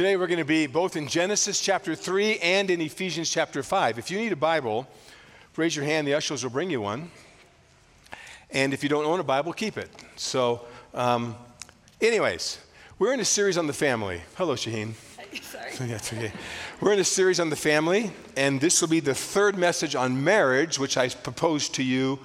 Today we're going to be both in Genesis chapter 3 and in Ephesians chapter 5. If you need a Bible, raise your hand. The ushers will bring you one. And if you don't own a Bible, keep it. So anyways, we're in a series on the family. Hello, Shaheen. Sorry. That's okay. We're in a series on the family, and this will be the third message on marriage, which I proposed to you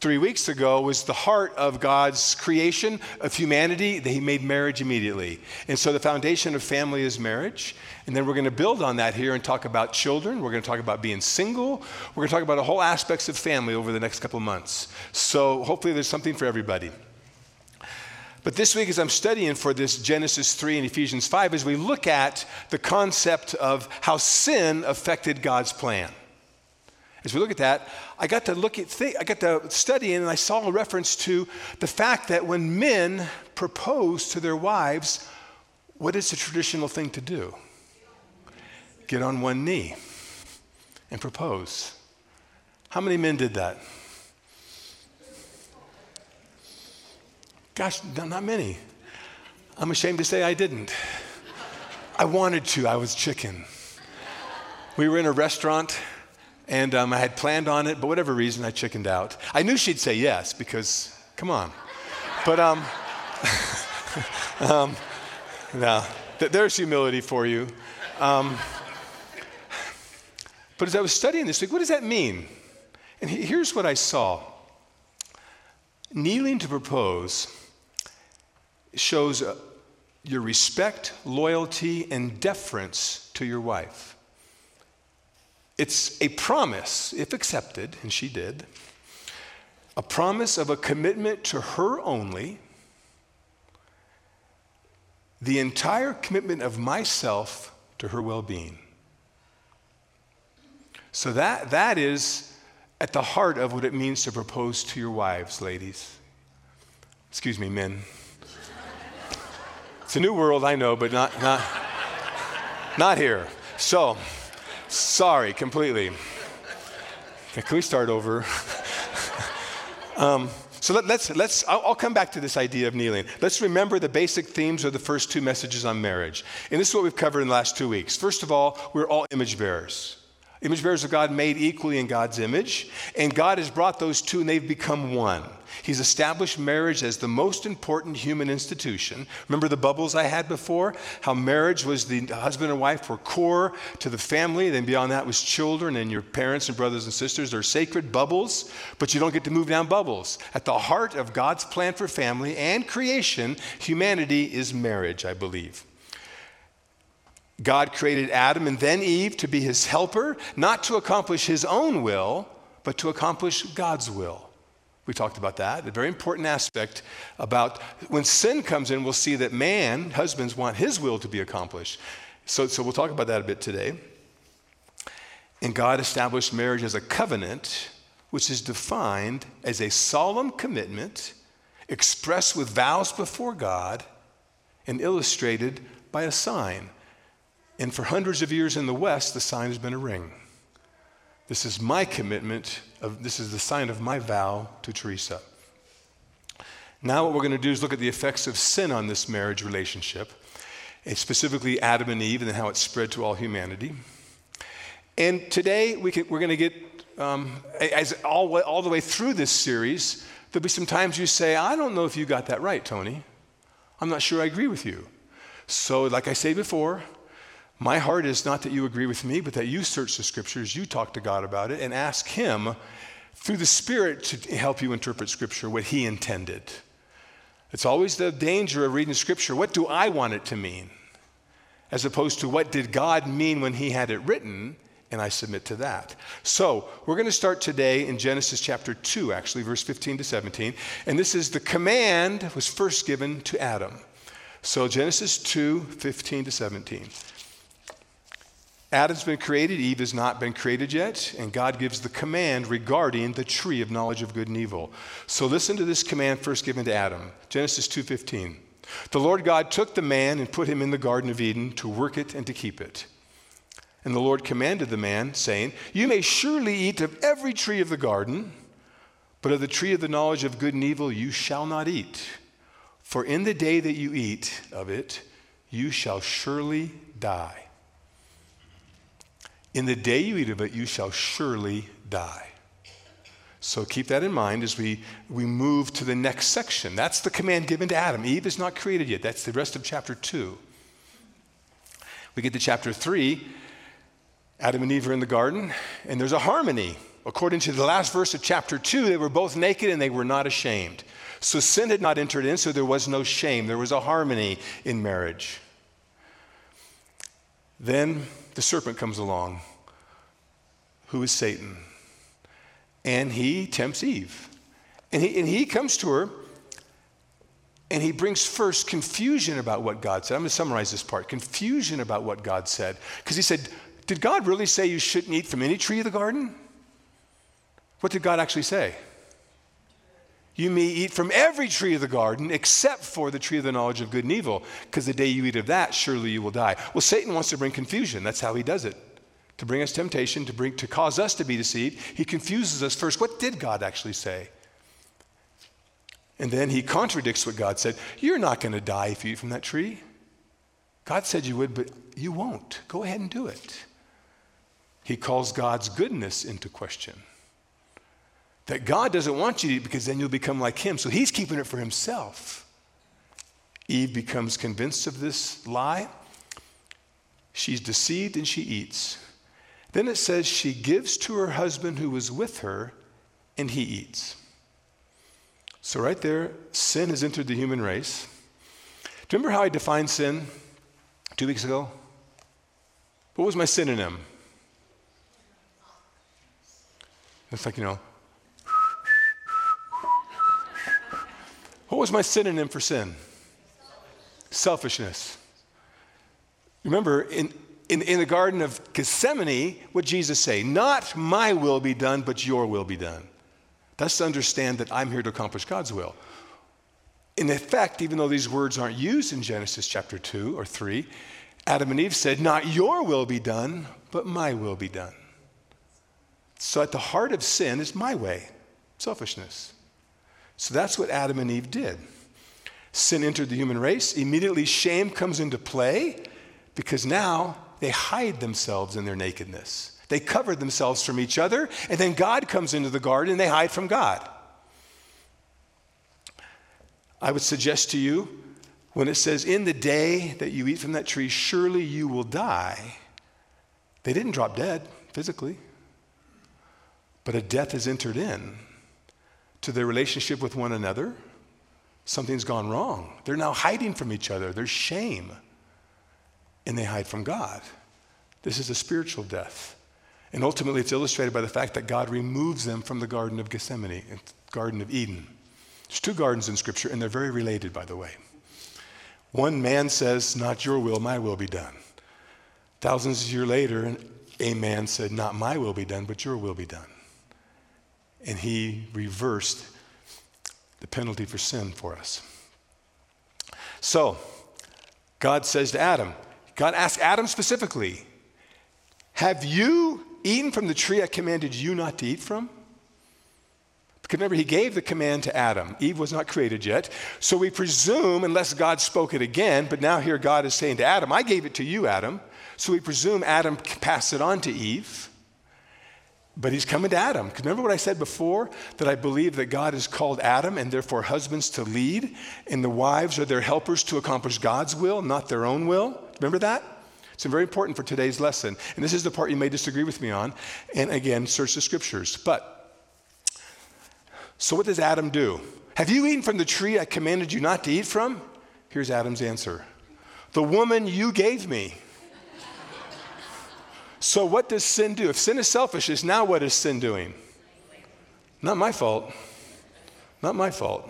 3 weeks ago, was the heart of God's creation of humanity, that he made marriage immediately. And so the foundation of family is marriage. And then we're going to build on that here and talk about children. We're going to talk about being single. We're going to talk about the whole aspects of family over the next couple of months. So hopefully there's something for everybody. But this week, as I'm studying for this Genesis 3 and Ephesians 5, as we look at the concept of how sin affected God's plan. As we look at that, I got to studying, and I saw a reference to the fact that when men propose to their wives, what is the traditional thing to do? Get on one knee and propose. How many men did that? Gosh, not many. I'm ashamed to say I didn't. I wanted to. I was chicken. We were in a restaurant. And I had planned on it, but whatever reason, I chickened out. I knew she'd say yes because, come on. But no, there's humility for you. But as I was studying this week, what does that mean? And here's what I saw. Kneeling to propose shows your respect, loyalty, and deference to your wife. It's a promise, if accepted, and she did, a promise of a commitment to her only, the entire commitment of myself to her well-being. So that is at the heart of what it means to propose to your wives, ladies. Excuse me, men. It's a new world, I know, but not here. So... sorry, completely. Can we start over? So let's. I'll come back to this idea of kneeling. Let's remember the basic themes of the first two messages on marriage, and this is what we've covered in the last 2 weeks. First of all, we're all image bearers of God, made equally in God's image, and God has brought those two, and they've become one. He's established marriage as the most important human institution. Remember the bubbles I had before? How marriage was the husband and wife were core to the family. Then beyond that was children and your parents and brothers and sisters. They're sacred bubbles, but you don't get to move down bubbles. At the heart of God's plan for family and creation, humanity is marriage, I believe. God created Adam and then Eve to be his helper, not to accomplish his own will, but to accomplish God's will. We talked about that, a very important aspect about when sin comes in, we'll see that man, husbands, want his will to be accomplished. So we'll talk about that a bit today. And God established marriage as a covenant, which is defined as a solemn commitment expressed with vows before God and illustrated by a sign. And for hundreds of years in the West, the sign has been a ring. This is my commitment. This is the sign of my vow to Teresa. Now what we're going to do is look at the effects of sin on this marriage relationship, specifically Adam and Eve, and then how it spread to all humanity. And today we're going to get, as all the way through this series, there'll be some times you say, I don't know if you got that right, Tony. I'm not sure I agree with you. So like I said before, my heart is not that you agree with me, but that you search the scriptures, you talk to God about it, and ask him through the Spirit to help you interpret scripture, what he intended. It's always the danger of reading scripture. What do I want it to mean? As opposed to what did God mean when he had it written, and I submit to that. So we're going to start today in Genesis chapter 2, actually, verse 15 to 17. And this is the command was first given to Adam. So Genesis 2, 15 to 17. Adam's been created, Eve has not been created yet, and God gives the command regarding the tree of knowledge of good and evil. So listen to this command first given to Adam, Genesis 2:15. The Lord God took the man and put him in the Garden of Eden to work it and to keep it. And the Lord commanded the man, saying, you may surely eat of every tree of the garden, but of the tree of the knowledge of good and evil you shall not eat. For in the day that you eat of it, you shall surely die. In the day you eat of it, you shall surely die. So keep that in mind as we move to the next section. That's the command given to Adam. Eve is not created yet. That's the rest of chapter 2. We get to chapter 3. Adam and Eve are in the garden, and there's a harmony. According to the last verse of chapter 2, they were both naked and they were not ashamed. So sin had not entered in, so there was no shame. There was a harmony in marriage. Then the serpent comes along, who is Satan, and he tempts Eve. And he comes to her, and he brings first confusion about what God said. I'm going to summarize this part. Confusion about what God said. Because he said, did God really say you shouldn't eat from any tree of the garden? What did God actually say? You may eat from every tree of the garden except for the tree of the knowledge of good and evil, because the day you eat of that, surely you will die. Well, Satan wants to bring confusion. That's how he does it. To bring us temptation, to cause us to be deceived. He confuses us first. What did God actually say? And then he contradicts what God said. You're not going to die if you eat from that tree. God said you would, but you won't. Go ahead and do it. He calls God's goodness into question. That God doesn't want you to eat because then you'll become like him. So he's keeping it for himself. Eve becomes convinced of this lie. She's deceived and she eats. Then it says she gives to her husband who was with her and he eats. So right there, sin has entered the human race. Do you remember how I defined sin 2 weeks ago? What was my synonym? It's like, what was my synonym for sin? Selfishness. Remember, in the Garden of Gethsemane, what did Jesus say? Not my will be done, but your will be done. That's to understand that I'm here to accomplish God's will. In effect, even though these words aren't used in Genesis chapter 2 or 3, Adam and Eve said, not your will be done, but my will be done. So at the heart of sin is my way, selfishness. So that's what Adam and Eve did. Sin entered the human race. Immediately shame comes into play because now they hide themselves in their nakedness. They cover themselves from each other, and then God comes into the garden and they hide from God. I would suggest to you, when it says, in the day that you eat from that tree, surely you will die, they didn't drop dead physically, but a death has entered in to their relationship with one another. Something's gone wrong. They're now hiding from each other. There's shame. And they hide from God. This is a spiritual death. And ultimately, it's illustrated by the fact that God removes them from the Garden of Gethsemane, and Garden of Eden. There's two gardens in Scripture, and they're very related, by the way. One man says, not your will, my will be done. Thousands of years later, a man said, not my will be done, but your will be done. And he reversed the penalty for sin for us. So, God says to Adam, God asked Adam specifically, have you eaten from the tree I commanded you not to eat from? Because remember, he gave the command to Adam. Eve was not created yet. So we presume, unless God spoke it again, but now here God is saying to Adam, I gave it to you, Adam. So we presume Adam passed it on to Eve. But he's coming to Adam. Remember what I said before? That I believe that God has called Adam and therefore husbands to lead, and the wives are their helpers to accomplish God's will, not their own will. Remember that? It's very important for today's lesson. And this is the part you may disagree with me on. And again, search the scriptures. So what does Adam do? Have you eaten from the tree I commanded you not to eat from? Here's Adam's answer. The woman you gave me. So what does sin do? If sin is selfishness, now what is sin doing? Not my fault. Not my fault.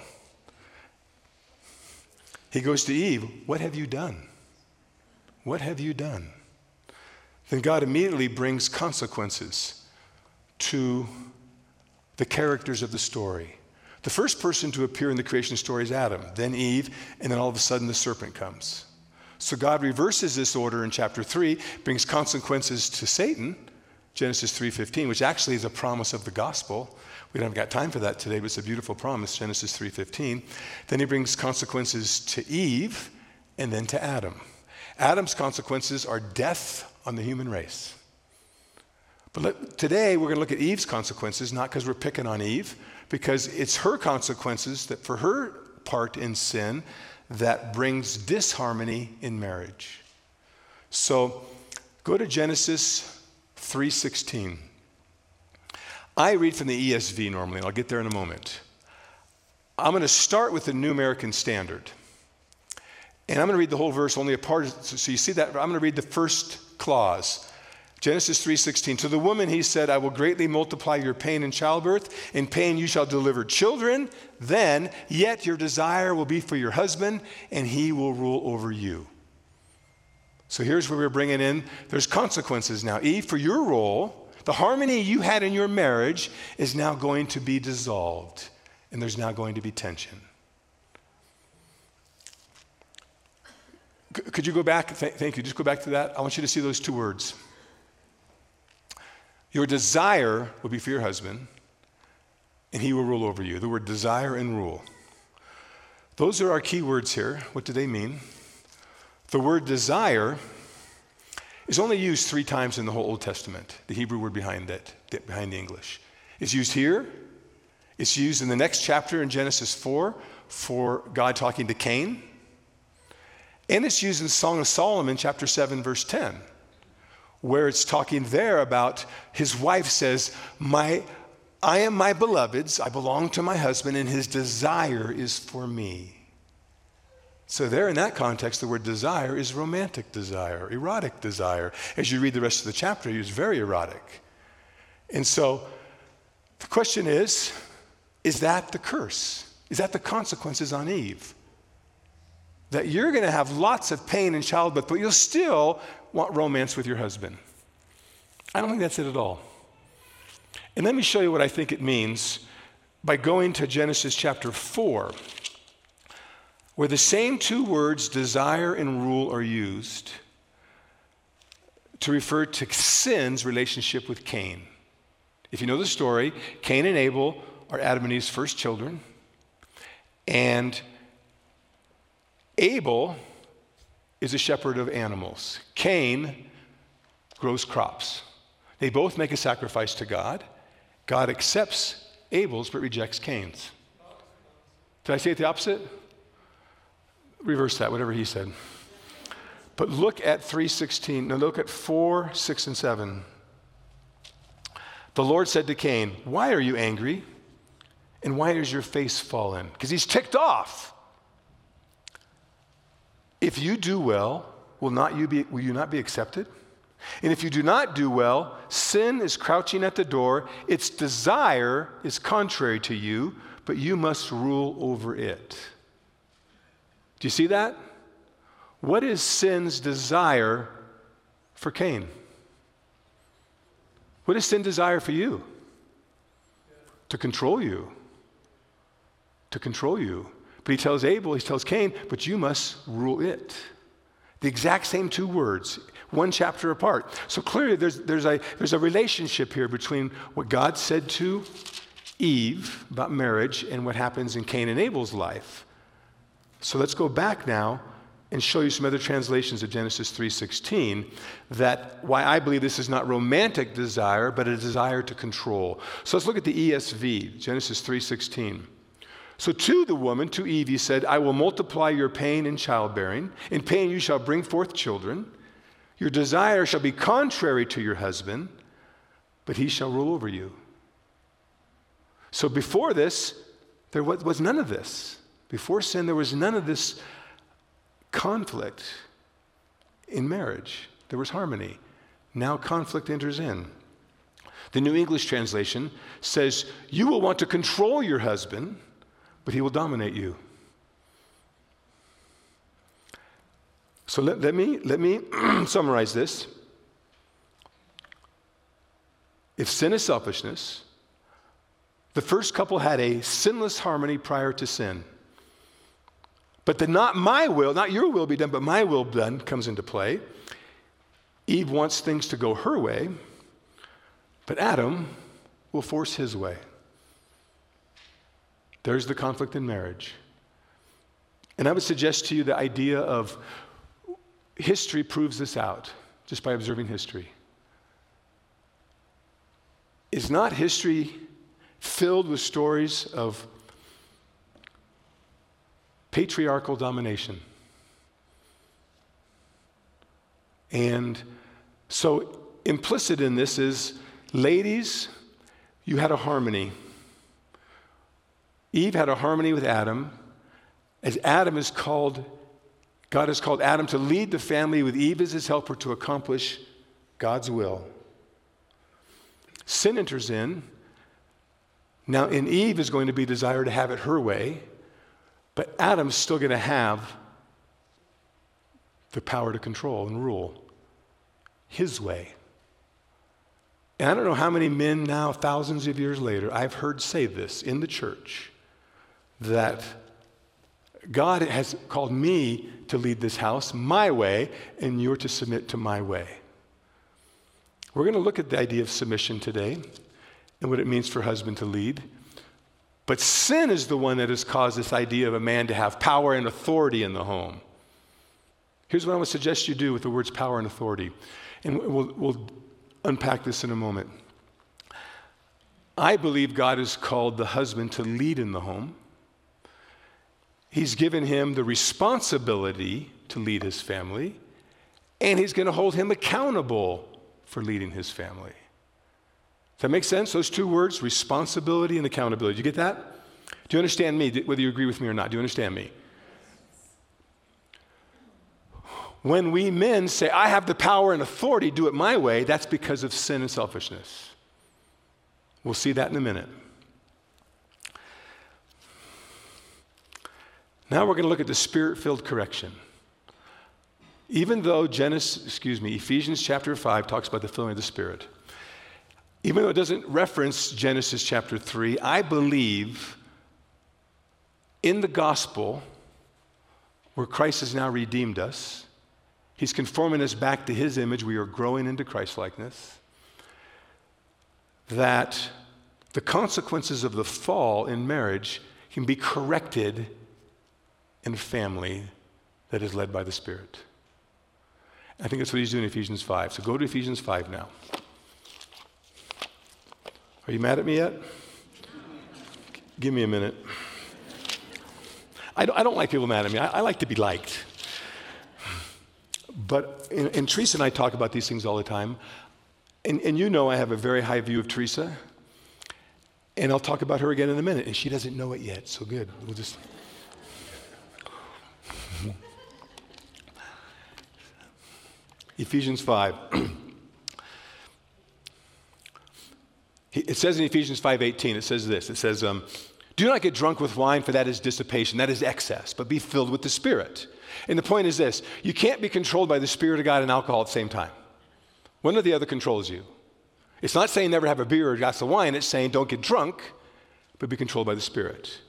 He goes to Eve, what have you done? What have you done? Then God immediately brings consequences to the characters of the story. The first person to appear in the creation story is Adam, then Eve, and then all of a sudden the serpent comes. So God reverses this order in chapter 3, brings consequences to Satan, Genesis 3:15, which actually is a promise of the gospel. We don't have got time for that today, but it's a beautiful promise, Genesis 3:15. Then he brings consequences to Eve and then to Adam. Adam's consequences are death on the human race. But today we're going to look at Eve's consequences, not because we're picking on Eve, because it's her consequences that for her part in sin that brings disharmony in marriage. So go to Genesis 3:16. I read from the ESV normally, and I'll get there in a moment. I'm going to start with the New American Standard. And I'm going to read the whole verse, only a part. So you see that, I'm going to read the first clause. Genesis 3:16. To the woman he said, I will greatly multiply your pain in childbirth. In pain you shall deliver children. Then, yet your desire will be for your husband, and he will rule over you. So here's where we're bringing in, there's consequences now. Eve, for your role, the harmony you had in your marriage is now going to be dissolved, and there's now going to be tension. Could you go back? Thank you. Just go back to that. I want you to see those two words. Your desire will be for your husband, and he will rule over you. The word desire and rule. Those are our key words here. What do they mean? The word desire is only used three times in the whole Old Testament, the Hebrew word behind it, behind the English. It's used here. It's used in the next chapter in Genesis 4 for God talking to Cain. And it's used in Song of Solomon, chapter 7, verse 10, where it's talking there about his wife says, I am my beloved's, I belong to my husband, and his desire is for me. So there in that context, the word desire is romantic desire, erotic desire. As you read the rest of the chapter, it's very erotic. And so the question is that the curse? Is that the consequences on Eve? That you're going to have lots of pain in childbirth, but you'll still want romance with your husband. I don't think that's it at all. And let me show you what I think it means by going to Genesis chapter 4. Where the same two words, desire and rule, are used to refer to sin's relationship with Cain. If you know the story, Cain and Abel are Adam and Eve's first children. And Abel is a shepherd of animals. Cain grows crops. They both make a sacrifice to God. God accepts Abel's but rejects Cain's. Did I say it the opposite? Reverse that, whatever he said. But look at 3:16. Now look at 4, 6, and 7. The Lord said to Cain, why are you angry? And why is your face fallen? Because he's ticked off. If you do well, will you not be accepted? And if you do not do well, sin is crouching at the door. Its desire is contrary to you, but you must rule over it. Do you see that? What is sin's desire for Cain? What does sin desire for you? To control you. To control you. But he tells Abel, he tells Cain, but you must rule it. The exact same two words, one chapter apart. So clearly there's a relationship here between what God said to Eve about marriage and what happens in Cain and Abel's life. So let's go back now and show you some other translations of Genesis 3:16 that why I believe this is not romantic desire, but a desire to control. So let's look at the ESV, Genesis 3:16. So to the woman, to Eve, he said, I will multiply your pain in childbearing. In pain you shall bring forth children. Your desire shall be contrary to your husband, but he shall rule over you. So before this, there was none of this. Before sin, there was none of this conflict in marriage. There was harmony. Now conflict enters in. The New English Translation says, you will want to control your husband, but he will dominate you. So let me summarize this. If sin is selfishness, the first couple had a sinless harmony prior to sin. But the not my will, not your will be done, but my will done comes into play. Eve wants things to go her way. But Adam will force his way. There's the conflict in marriage. And I would suggest to you the idea of history proves this out just by observing history. Is not history filled with stories of patriarchal domination? And so implicit in this is, ladies, you had a harmony. Eve had a harmony with Adam. As Adam is called, God has called Adam to lead the family with Eve as his helper to accomplish God's will. Sin enters in. Now, in Eve is going to be desire to have it her way, but Adam's still going to have the power to control and rule his way. And I don't know how many men now, thousands of years later, I've heard say this in the church, that God has called me to lead this house my way, and you're to submit to my way. We're going to look at the idea of submission today and what it means for a husband to lead. But sin is the one that has caused this idea of a man to have power and authority in the home. Here's what I would suggest you do with the words power and authority. And we'll unpack this in a moment. I believe God has called the husband to lead in the home. He's given him the responsibility to lead his family, and he's going to hold him accountable for leading his family. Does that make sense? Those two words, responsibility and accountability. Do you get that? Do you understand me, whether you agree with me or not? Do you understand me? When we men say, I have the power and authority, do it my way, that's because of sin and selfishness. We'll see that in a minute. Now we're going to look at the spirit-filled correction. Even though Ephesians chapter 5 talks about the filling of the Spirit, even though it doesn't reference Genesis chapter 3, I believe in the gospel where Christ has now redeemed us, He's conforming us back to His image, we are growing into Christ-likeness, that the consequences of the fall in marriage can be corrected in a family that is led by the Spirit. I think that's what he's doing in Ephesians 5. So go to Ephesians 5 now. Are you mad at me yet? Give me a minute. I don't like people mad at me. I like to be liked. But, and Teresa and I talk about these things all the time. And you know I have a very high view of Teresa. And I'll talk about her again in a minute. And she doesn't know it yet, so good. We'll just... Ephesians 5. It says in Ephesians 5:18, it says this. It says, do not get drunk with wine, for that is dissipation, that is excess, but be filled with the Spirit. And the point is this, you can't be controlled by the Spirit of God and alcohol at the same time. One or the other controls you. It's not saying never have a beer or a glass of wine, it's saying don't get drunk, but be controlled by the Spirit.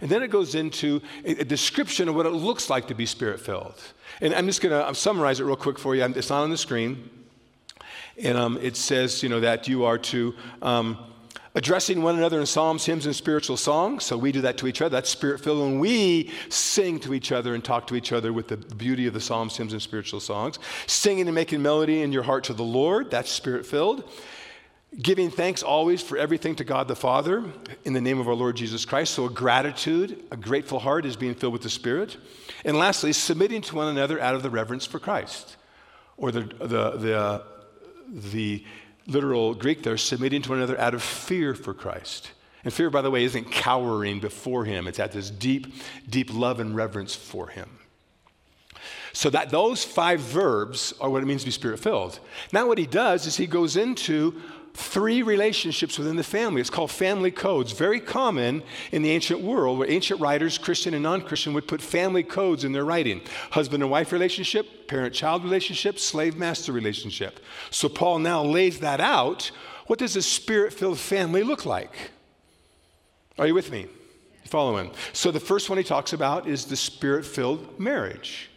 And then it goes into a description of what it looks like to be Spirit-filled. And I'm just going to summarize it real quick for you. It's not on the screen. And it says, you know, that you are to addressing one another in psalms, hymns, and spiritual songs. So we do that to each other. That's Spirit-filled. And we sing to each other and talk to each other with the beauty of the psalms, hymns, and spiritual songs. Singing and making melody in your heart to the Lord. That's Spirit-filled. Giving thanks always for everything to God the Father in the name of our Lord Jesus Christ. So a gratitude, a grateful heart is being filled with the Spirit. And lastly, submitting to one another out of the reverence for Christ. Or the literal Greek there, submitting to one another out of fear for Christ. And fear, by the way, isn't cowering before Him. It's at this deep, deep love and reverence for Him. So that those five verbs are what it means to be Spirit-filled. Now what he does is he goes into three relationships within the family. It's called family codes. Very common in the ancient world where ancient writers, Christian and non-Christian, would put family codes in their writing. Husband and wife relationship, parent-child relationship, slave-master relationship. So Paul now lays that out. What does a Spirit-filled family look like? Are you with me? Following? So the first one he talks about is the Spirit-filled marriage.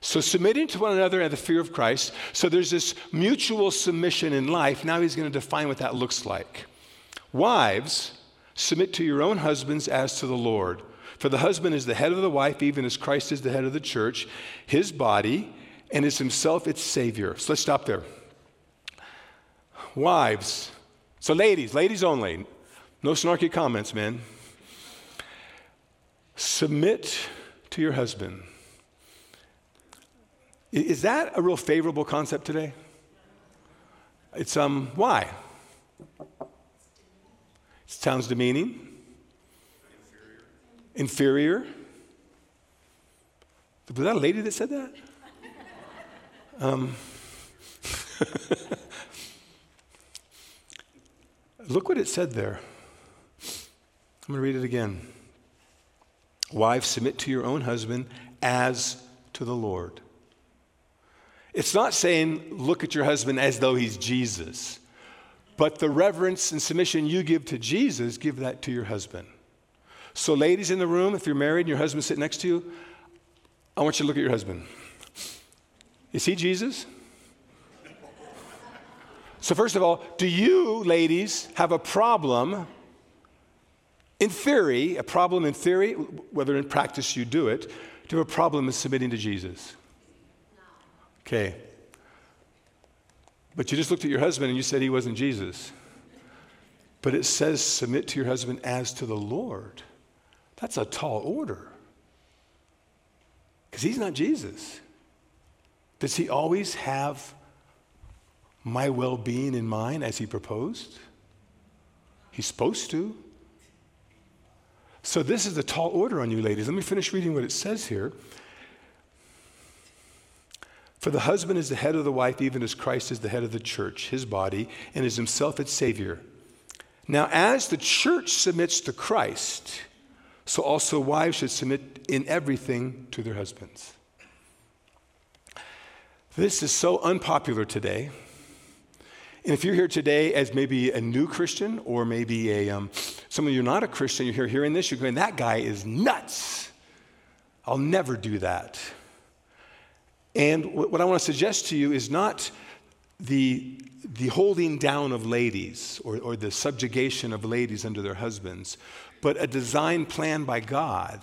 So submitting to one another in the fear of Christ. So there's this mutual submission in life. Now he's going to define what that looks like. Wives, submit to your own husbands as to the Lord. For the husband is the head of the wife, even as Christ is the head of the church, his body, and is himself its Savior. So let's stop there. Wives. So ladies only. No snarky comments, men. Submit to your husband. Is that a real favorable concept today? It's, why? It sounds demeaning. Inferior. Was that a lady that said that? Look what it said there. I'm going to read it again. Wives, submit to your own husband as to the Lord. It's not saying look at your husband as though he's Jesus, but the reverence and submission you give to Jesus, give that to your husband. So ladies in the room, if you're married and your husband's sitting next to you, I want you to look at your husband. Is he Jesus? So first of all, do you ladies have a problem in theory, whether in practice you do it, do you have a problem with submitting to Jesus? Okay, but you just looked at your husband and you said he wasn't Jesus. But it says submit to your husband as to the Lord. That's a tall order because he's not Jesus. Does he always have my well-being in mind as he proposed? He's supposed to. So this is a tall order on you ladies. Let me finish reading what it says here. For the husband is the head of the wife, even as Christ is the head of the church, his body, and is himself its Savior. Now, as the church submits to Christ, so also wives should submit in everything to their husbands. This is so unpopular today. And if you're here today as maybe a new Christian or maybe someone you're not a Christian, you're here hearing this, you're going, that guy is nuts. I'll never do that. And what I want to suggest to you is not the holding down of ladies or the subjugation of ladies under their husbands, but a design plan by God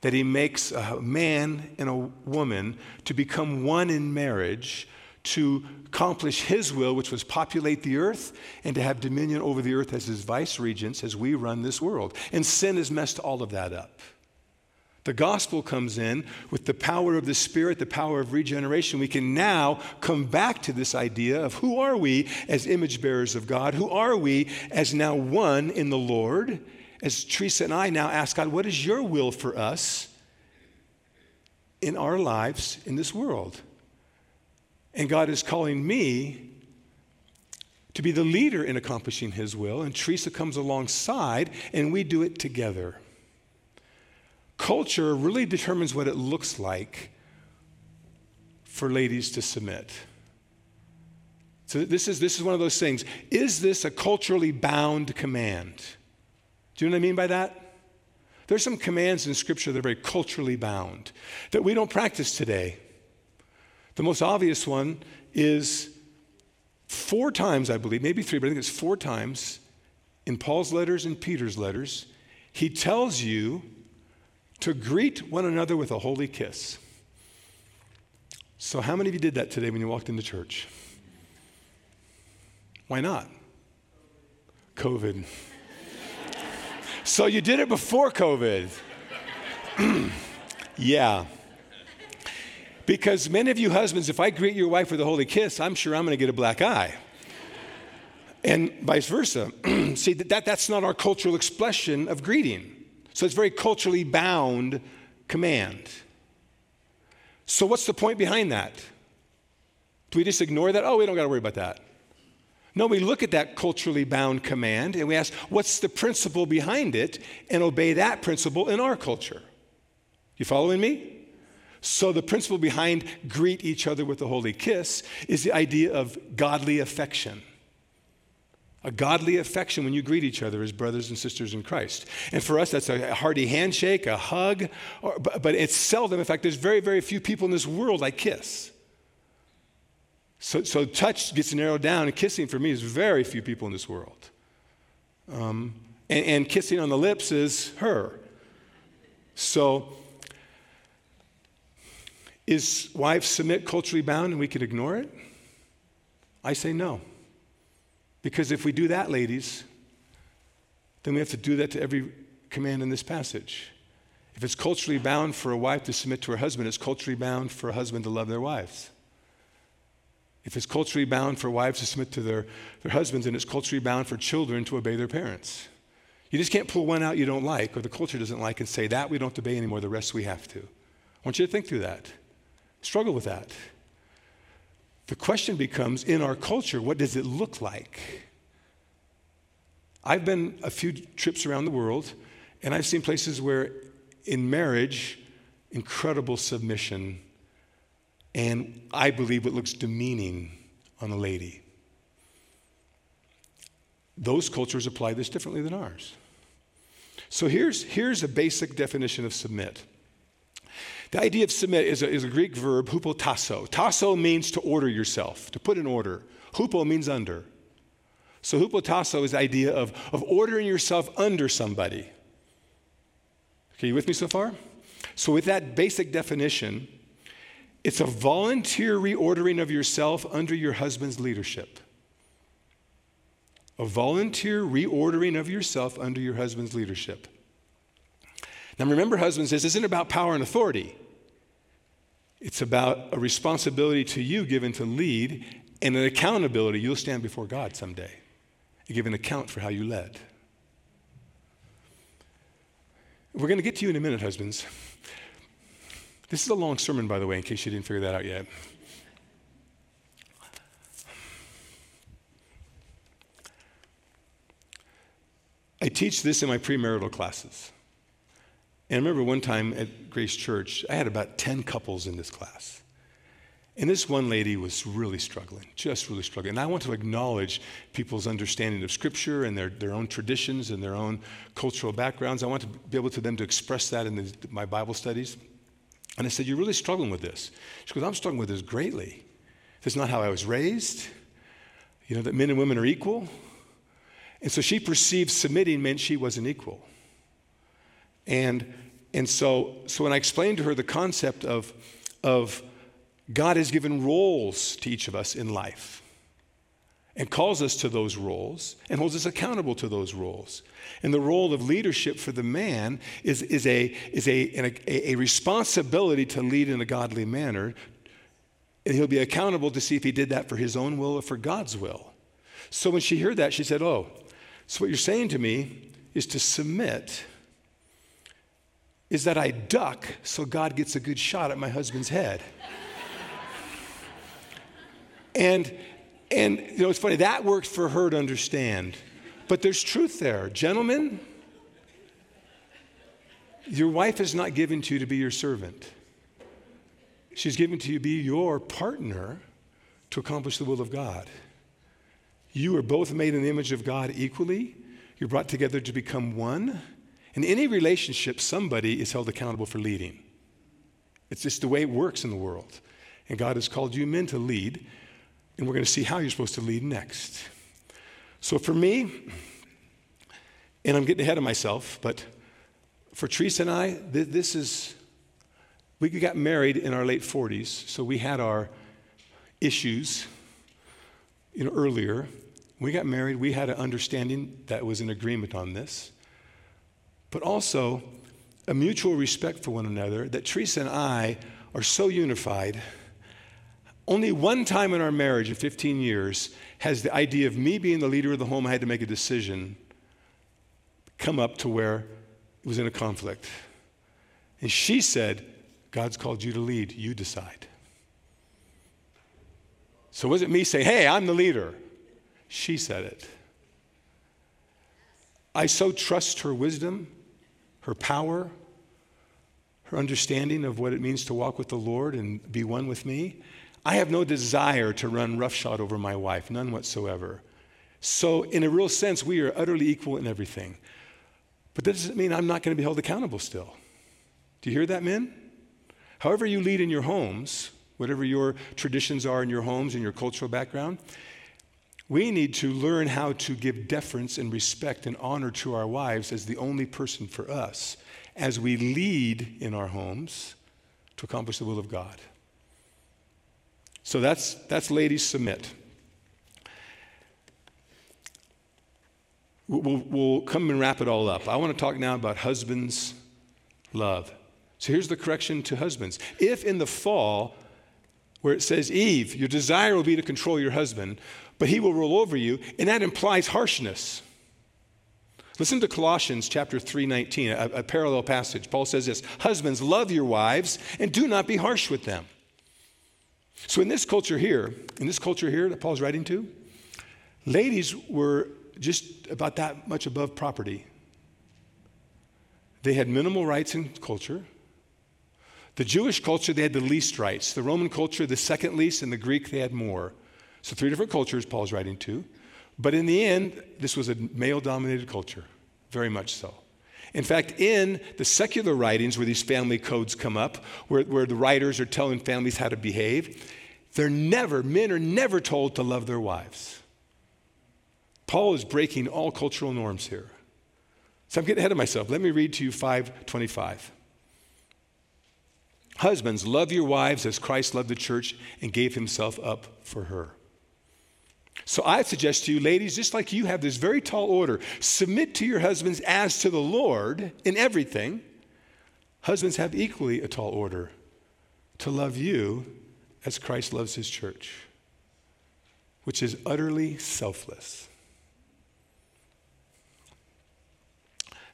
that he makes a man and a woman to become one in marriage, to accomplish his will, which was populate the earth and to have dominion over the earth as his vice regents as we run this world. And sin has messed all of that up. The gospel comes in with the power of the Spirit, the power of regeneration. We can now come back to this idea of who are we as image bearers of God? Who are we as now one in the Lord? As Teresa and I now ask God, what is your will for us in our lives in this world? And God is calling me to be the leader in accomplishing his will. And Teresa comes alongside and we do it together. Culture really determines what it looks like for ladies to submit. So this is one of those things. Is this a culturally bound command? Do you know what I mean by that? There's some commands in Scripture that are very culturally bound that we don't practice today. The most obvious one is 4 times, I believe, maybe 3, but I think it's 4 times in Paul's letters and Peter's letters, he tells you to greet one another with a holy kiss. So how many of you did that today when you walked into church? Why not? COVID. So you did it before COVID. Yeah. Because many of you husbands, if I greet your wife with a holy kiss, I'm sure I'm going to get a black eye. And vice versa. See, that's not our cultural expression of greeting. So it's a very culturally bound command. So what's the point behind that? Do we just ignore that? Oh, we don't got to worry about that. No, we look at that culturally bound command and we ask, what's the principle behind it, and obey that principle in our culture. You following me? So the principle behind greet each other with a holy kiss is the idea of godly affection. A godly affection when you greet each other as brothers and sisters in Christ. And for us, that's a hearty handshake, a hug, but it's seldom. In fact, there's very, very few people in this world I kiss. So touch gets narrowed down, and kissing for me is very few people in this world. And kissing on the lips is her. So is wives submit culturally bound and we can ignore it? I say no. Because if we do that, ladies, then we have to do that to every command in this passage. If it's culturally bound for a wife to submit to her husband, it's culturally bound for a husband to love their wives. If it's culturally bound for wives to submit to their husbands, then it's culturally bound for children to obey their parents. You just can't pull one out you don't like or the culture doesn't like and say, that we don't obey anymore, the rest we have to. I want you to think through that. Struggle with that. The question becomes, in our culture, what does it look like? I've been a few trips around the world, and I've seen places where in marriage, incredible submission, and I believe what looks demeaning on a lady. Those cultures apply this differently than ours. So here's a basic definition of submit. The idea of submit is a Greek verb, hupotasso. Tasso means to order yourself, to put in order. Hupo means under. So hupotasso is the idea of ordering yourself under somebody. Okay, you with me so far? So with that basic definition, it's a volunteer reordering of yourself under your husband's leadership. A volunteer reordering of yourself under your husband's leadership. Now remember, husbands, this isn't about power and authority. It's about a responsibility to you given to lead and an accountability. You'll stand before God someday and give an account for how you led. We're going to get to you in a minute, husbands. This is a long sermon, by the way, in case you didn't figure that out yet. I teach this in my premarital classes. And I remember one time at Grace Church, I had about 10 couples in this class. And this one lady was really struggling, just really struggling. And I want to acknowledge people's understanding of Scripture and their own traditions and their own cultural backgrounds. I want to be able to them to express that in my Bible studies. And I said, you're really struggling with this. She goes, I'm struggling with this greatly. This is not how I was raised. You know, that men and women are equal. And so she perceived submitting meant she wasn't equal. And so when I explained to her the concept of God has given roles to each of us in life and calls us to those roles and holds us accountable to those roles. And the role of leadership for the man is a responsibility to lead in a godly manner. And he'll be accountable to see if he did that for his own will or for God's will. So when she heard that, she said, oh, so what you're saying to me is to submit is that I duck so God gets a good shot at my husband's head. And you know, it's funny, that worked for her to understand. But there's truth there. Gentlemen, your wife is not given to you to be your servant. She's given to you to be your partner to accomplish the will of God. You are both made in the image of God equally. You're brought together to become one. In any relationship, somebody is held accountable for leading. It's just the way it works in the world. And God has called you men to lead, and we're going to see how you're supposed to lead next. So for me, and I'm getting ahead of myself, but for Teresa and I, we got married in our late 40s, so we had our issues, you know, earlier. We got married, we had an understanding that was an agreement on this. But also a mutual respect for one another that Teresa and I are so unified. Only one time in our marriage of 15 years has the idea of me being the leader of the home, I had to make a decision, come up to where it was in a conflict. And she said, God's called you to lead, you decide. So it wasn't me saying, hey, I'm the leader. She said it. I so trust her wisdom, her power, her understanding of what it means to walk with the Lord and be one with me. I have no desire to run roughshod over my wife, none whatsoever. So in a real sense, we are utterly equal in everything. But that doesn't mean I'm not going to be held accountable still. Do you hear that, men? However you lead in your homes, whatever your traditions are in your homes and your cultural background, we need to learn how to give deference and respect and honor to our wives as the only person for us as we lead in our homes to accomplish the will of God. So that's ladies, submit. We'll come and wrap it all up. I want to talk now about husbands, love. So here's the correction to husbands. If in the fall, where it says, Eve, your desire will be to control your husband, but he will rule over you, and that implies harshness. Listen to Colossians chapter 3:19, a parallel passage. Paul says this, husbands, love your wives and do not be harsh with them. So in this culture here that Paul's writing to, ladies were just about that much above property. They had minimal rights in culture. The Jewish culture, they had the least rights. The Roman culture, the second least, and the Greek, they had more. So three different cultures Paul's writing to. But in the end, this was a male-dominated culture, very much so. In fact, in the secular writings where these family codes come up, where the writers are telling families how to behave, men are never told to love their wives. Paul is breaking all cultural norms here. So I'm getting ahead of myself. Let me read to you 5:25. Husbands, love your wives as Christ loved the church and gave himself up for her. So I suggest to you, ladies, just like you have this very tall order, submit to your husbands as to the Lord in everything. Husbands have equally a tall order to love you as Christ loves his church, which is utterly selfless.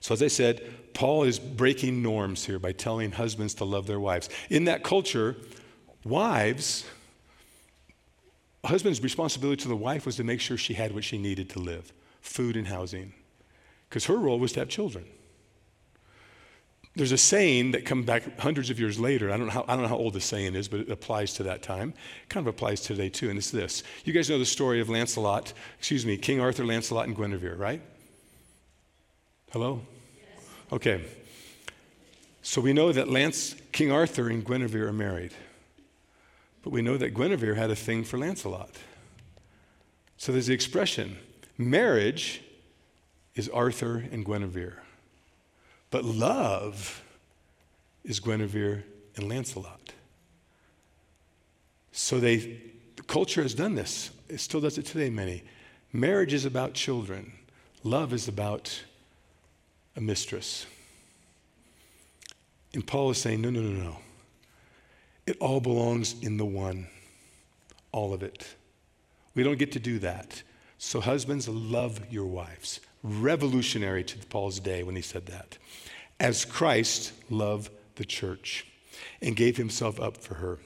So as I said, Paul is breaking norms here by telling husbands to love their wives. In that culture, a husband's responsibility to the wife was to make sure she had what she needed to live, food and housing, because her role was to have children. There's a saying that comes back hundreds of years later. I don't know how old the saying is, but it applies to that time. It kind of applies today too, and it's this. You guys know the story of King Arthur, Lancelot, and Guinevere, right? Hello? Yes. Okay. So we know that King Arthur and Guinevere are married. But we know that Guinevere had a thing for Lancelot. So there's the expression, marriage is Arthur and Guinevere, but love is Guinevere and Lancelot. So the culture has done this. It still does it today, many. Marriage is about children. Love is about a mistress. And Paul is saying, no. It all belongs in the one, all of it. We don't get to do that. So husbands, love your wives. Revolutionary to Paul's day when he said that. As Christ loved the church and gave himself up for her.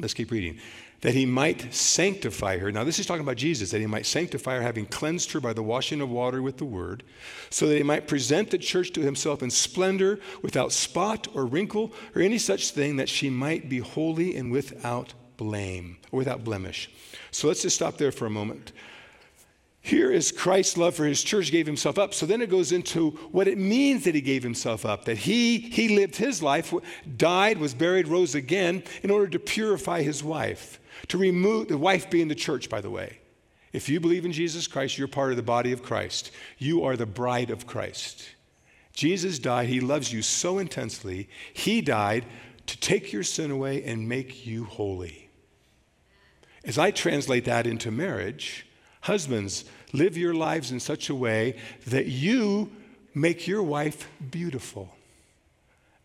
Let's keep reading. That he might sanctify her. Now this is talking about Jesus. That he might sanctify her, having cleansed her by the washing of water with the word, so that he might present the church to himself in splendor, without spot or wrinkle or any such thing, that she might be holy and without blame or without blemish. So let's just stop there for a moment. Here is Christ's love for his church, gave himself up. So then it goes into what it means that he gave himself up, that he lived his life, died, was buried, rose again in order to purify his wife, to remove, the wife being the church, by the way. If you believe in Jesus Christ, you're part of the body of Christ. You are the bride of Christ. Jesus died. He loves you so intensely. He died to take your sin away and make you holy. As I translate that into marriage, husbands, live your lives in such a way that you make your wife beautiful.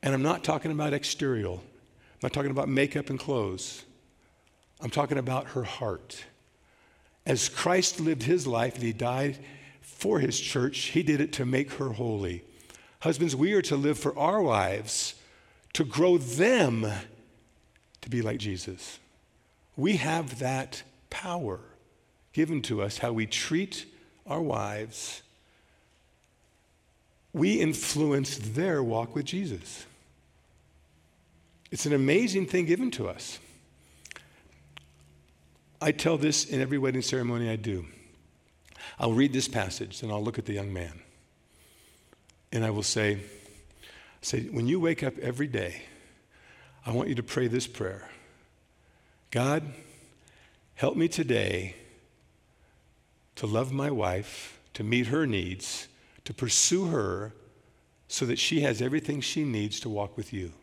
And I'm not talking about exterior. I'm not talking about makeup and clothes. I'm talking about her heart. As Christ lived his life and he died for his church, he did it to make her holy. Husbands, we are to live for our wives, to grow them to be like Jesus. We have that power given to us, how we treat our wives. We influence their walk with Jesus. It's an amazing thing given to us. I tell this in every wedding ceremony I do. I'll read this passage, and I'll look at the young man. And I will say, when you wake up every day, I want you to pray this prayer. God, help me today to love my wife, to meet her needs, to pursue her so that she has everything she needs to walk with you.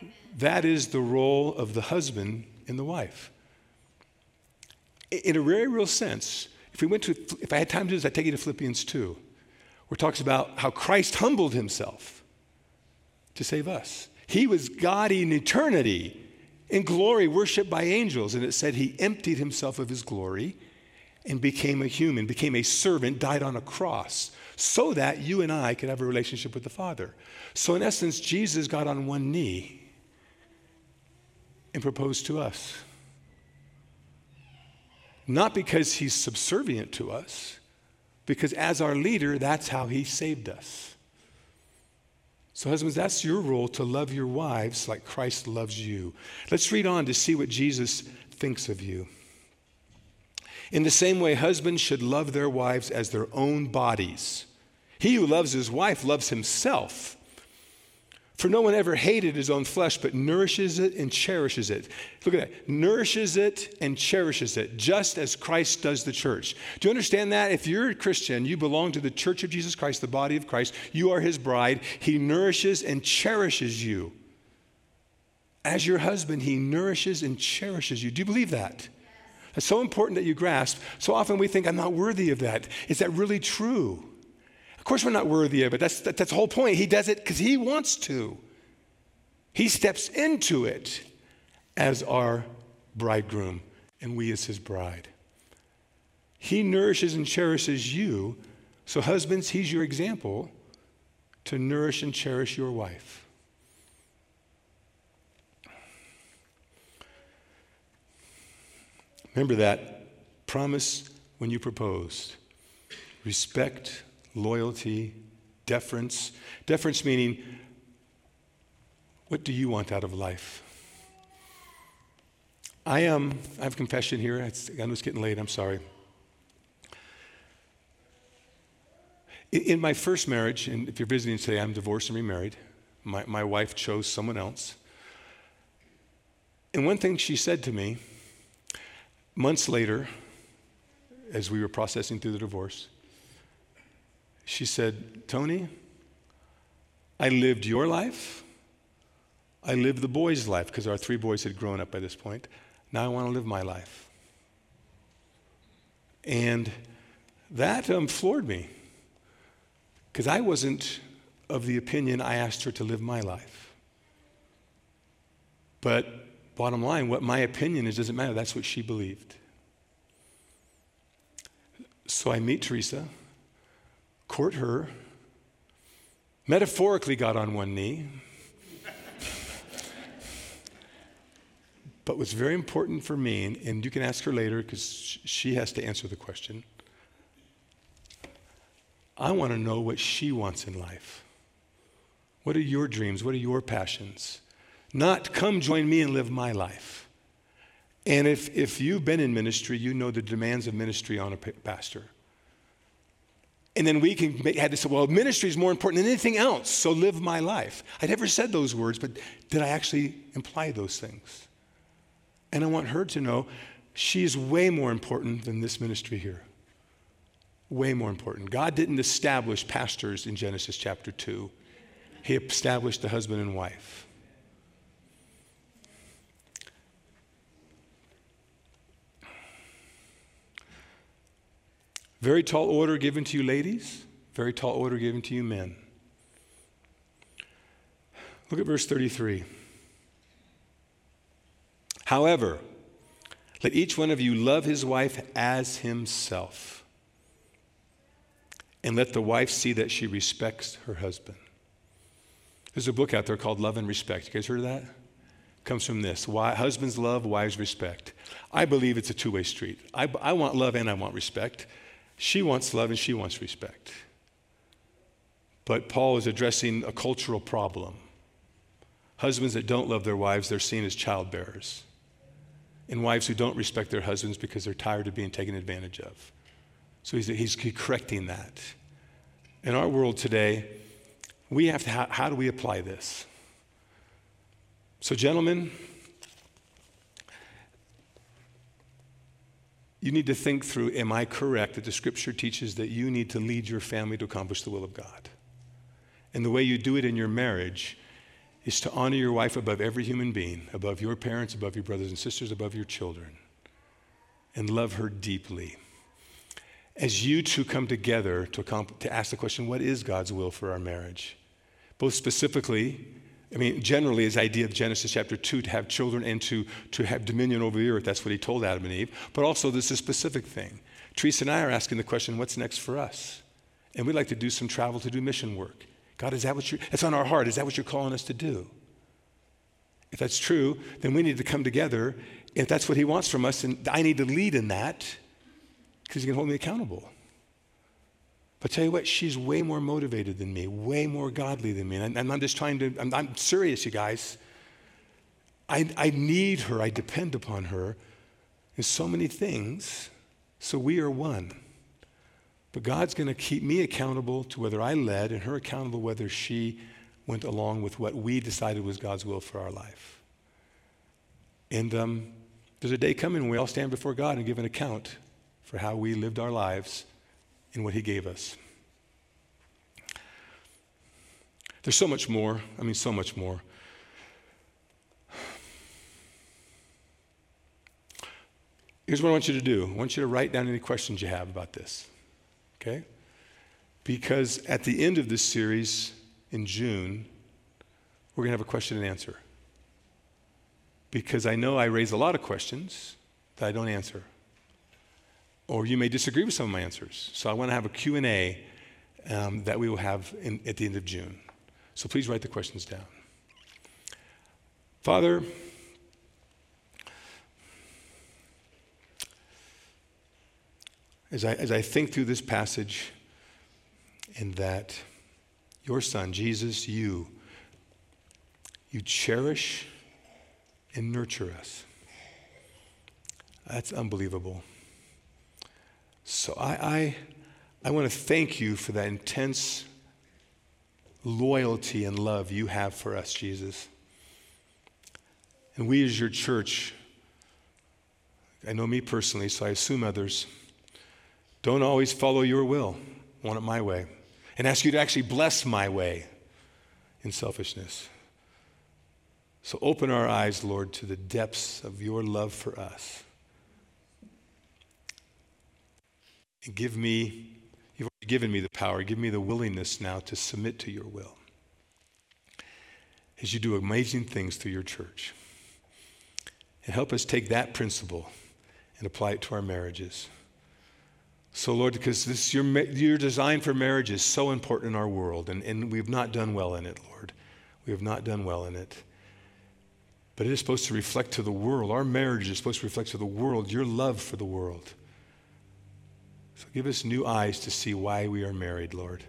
Amen. That is the role of the husband in the wife. In a very real sense, if I had time to do this, I'd take you to Philippians 2, where it talks about how Christ humbled himself to save us. He was God in eternity, in glory, worshiped by angels. And it said he emptied himself of his glory and became a human, became a servant, died on a cross, so that you and I could have a relationship with the Father. So in essence, Jesus got on one knee and proposed to us. Not because he's subservient to us, because as our leader, that's how he saved us. So husbands, that's your role, to love your wives like Christ loves you. Let's read on to see what Jesus thinks of you. In the same way, husbands should love their wives as their own bodies. He who loves his wife loves himself. For no one ever hated his own flesh, but nourishes it and cherishes it. Look at that. Nourishes it and cherishes it, just as Christ does the church. Do you understand that? If you're a Christian, you belong to the church of Jesus Christ, the body of Christ. You are his bride. He nourishes and cherishes you. As your husband, he nourishes and cherishes you. Do you believe that? It's so important that you grasp. So often we think, I'm not worthy of that. Is that really true? Of course we're not worthy of it. That's the whole point. He does it because he wants to. He steps into it as our bridegroom and we as his bride. He nourishes and cherishes you. So husbands, he's your example to nourish and cherish your wife. Remember that promise when you proposed. Respect, loyalty, deference. Deference meaning, what do you want out of life? I have confession here. I know it's getting late. I'm sorry. In my first marriage, and if you're visiting today, I'm divorced and remarried. My wife chose someone else. And one thing she said to me, months later, as we were processing through the divorce, she said, Tony, I lived your life. I lived the boys' life, because our 3 boys had grown up by this point. Now I want to live my life. And that floored me, because I wasn't of the opinion I asked her to live my life. But bottom line, what my opinion is doesn't matter. That's what she believed. So I meet Teresa, court her, metaphorically got on one knee. But what's very important for me, and you can ask her later because she has to answer the question, I want to know what she wants in life. What are your dreams? What are your passions? Not come join me and live my life. And if you've been in ministry, you know the demands of ministry on a pastor. And then we had to say, well, ministry is more important than anything else, so live my life. I never said those words, but did I actually imply those things? And I want her to know she is way more important than this ministry here. Way more important. God didn't establish pastors in Genesis chapter 2. He established the husband and wife. Very tall order given to you ladies, very tall order given to you men. Look at verse 33. However, let each one of you love his wife as himself, and let the wife see that she respects her husband. There's a book out there called Love and Respect. You guys heard of that? Comes from this. Why husbands love, wives respect. I believe it's a two-way street. I want love and I want respect. She wants love and she wants respect. But Paul is addressing a cultural problem. Husbands that don't love their wives, they're seen as childbearers. and wives who don't respect their husbands because they're tired of being taken advantage of. So he's correcting that. In our world today, we have to, how do we apply this? So gentlemen, you need to think through, am I correct that the scripture teaches that you need to lead your family to accomplish the will of God? And the way you do it in your marriage is to honor your wife above every human being, above your parents, above your brothers and sisters, above your children, and love her deeply. As you two come together to ask the question, what is God's will for our marriage? Both specifically, I mean, generally, his idea of Genesis chapter 2, to have children and to have dominion over the earth. That's what he told Adam and Eve. But also, this is a specific thing. Teresa and I are asking the question, what's next for us? And we'd like to do some travel to do mission work. God, is that what that's on our heart? Is that what you're calling us to do? If that's true, then we need to come together. If that's what he wants from us, and I need to lead in that because he can hold me accountable. But tell you what, she's way more motivated than me, way more godly than me. And I'm just trying to, I'm serious, you guys. I need her, I depend upon her in so many things, so we are one. But God's gonna keep me accountable to whether I led and her accountable whether she went along with what we decided was God's will for our life. And there's a day coming when we all stand before God and give an account for how we lived our lives in what he gave us. There's so much more. I mean, so much more. Here's what I want you to do. I want you to write down any questions you have about this, okay? Because at the end of this series in June, we're going to have a question and answer. Because I know I raise a lot of questions that I don't answer. Or you may disagree with some of my answers. So I want to have a Q&A that we will have at the end of June. So please write the questions down. Father, as I think through this passage and that your son, Jesus, you cherish and nurture us. That's unbelievable. So I want to thank you for that intense loyalty and love you have for us, Jesus. And we as your church, I know me personally, so I assume others, don't always follow your will, want it my way, and ask you to actually bless my way in selfishness. So open our eyes, Lord, to the depths of your love for us. Give me, you've already given me the power, give me the willingness now to submit to your will as you do amazing things through your church. And help us take that principle and apply it to our marriages. So Lord, because this your design for marriage is so important in our world, and we've not done well in it, Lord. We have not done well in it. But it is supposed to reflect to the world, our marriage is supposed to reflect to the world, your love for the world. So give us new eyes to see why we are married, Lord,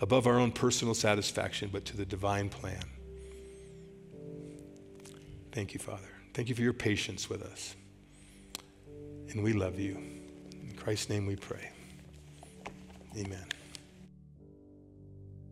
above our own personal satisfaction, but to the divine plan. Thank you, Father. Thank you for your patience with us. And we love you. In Christ's name we pray. Amen.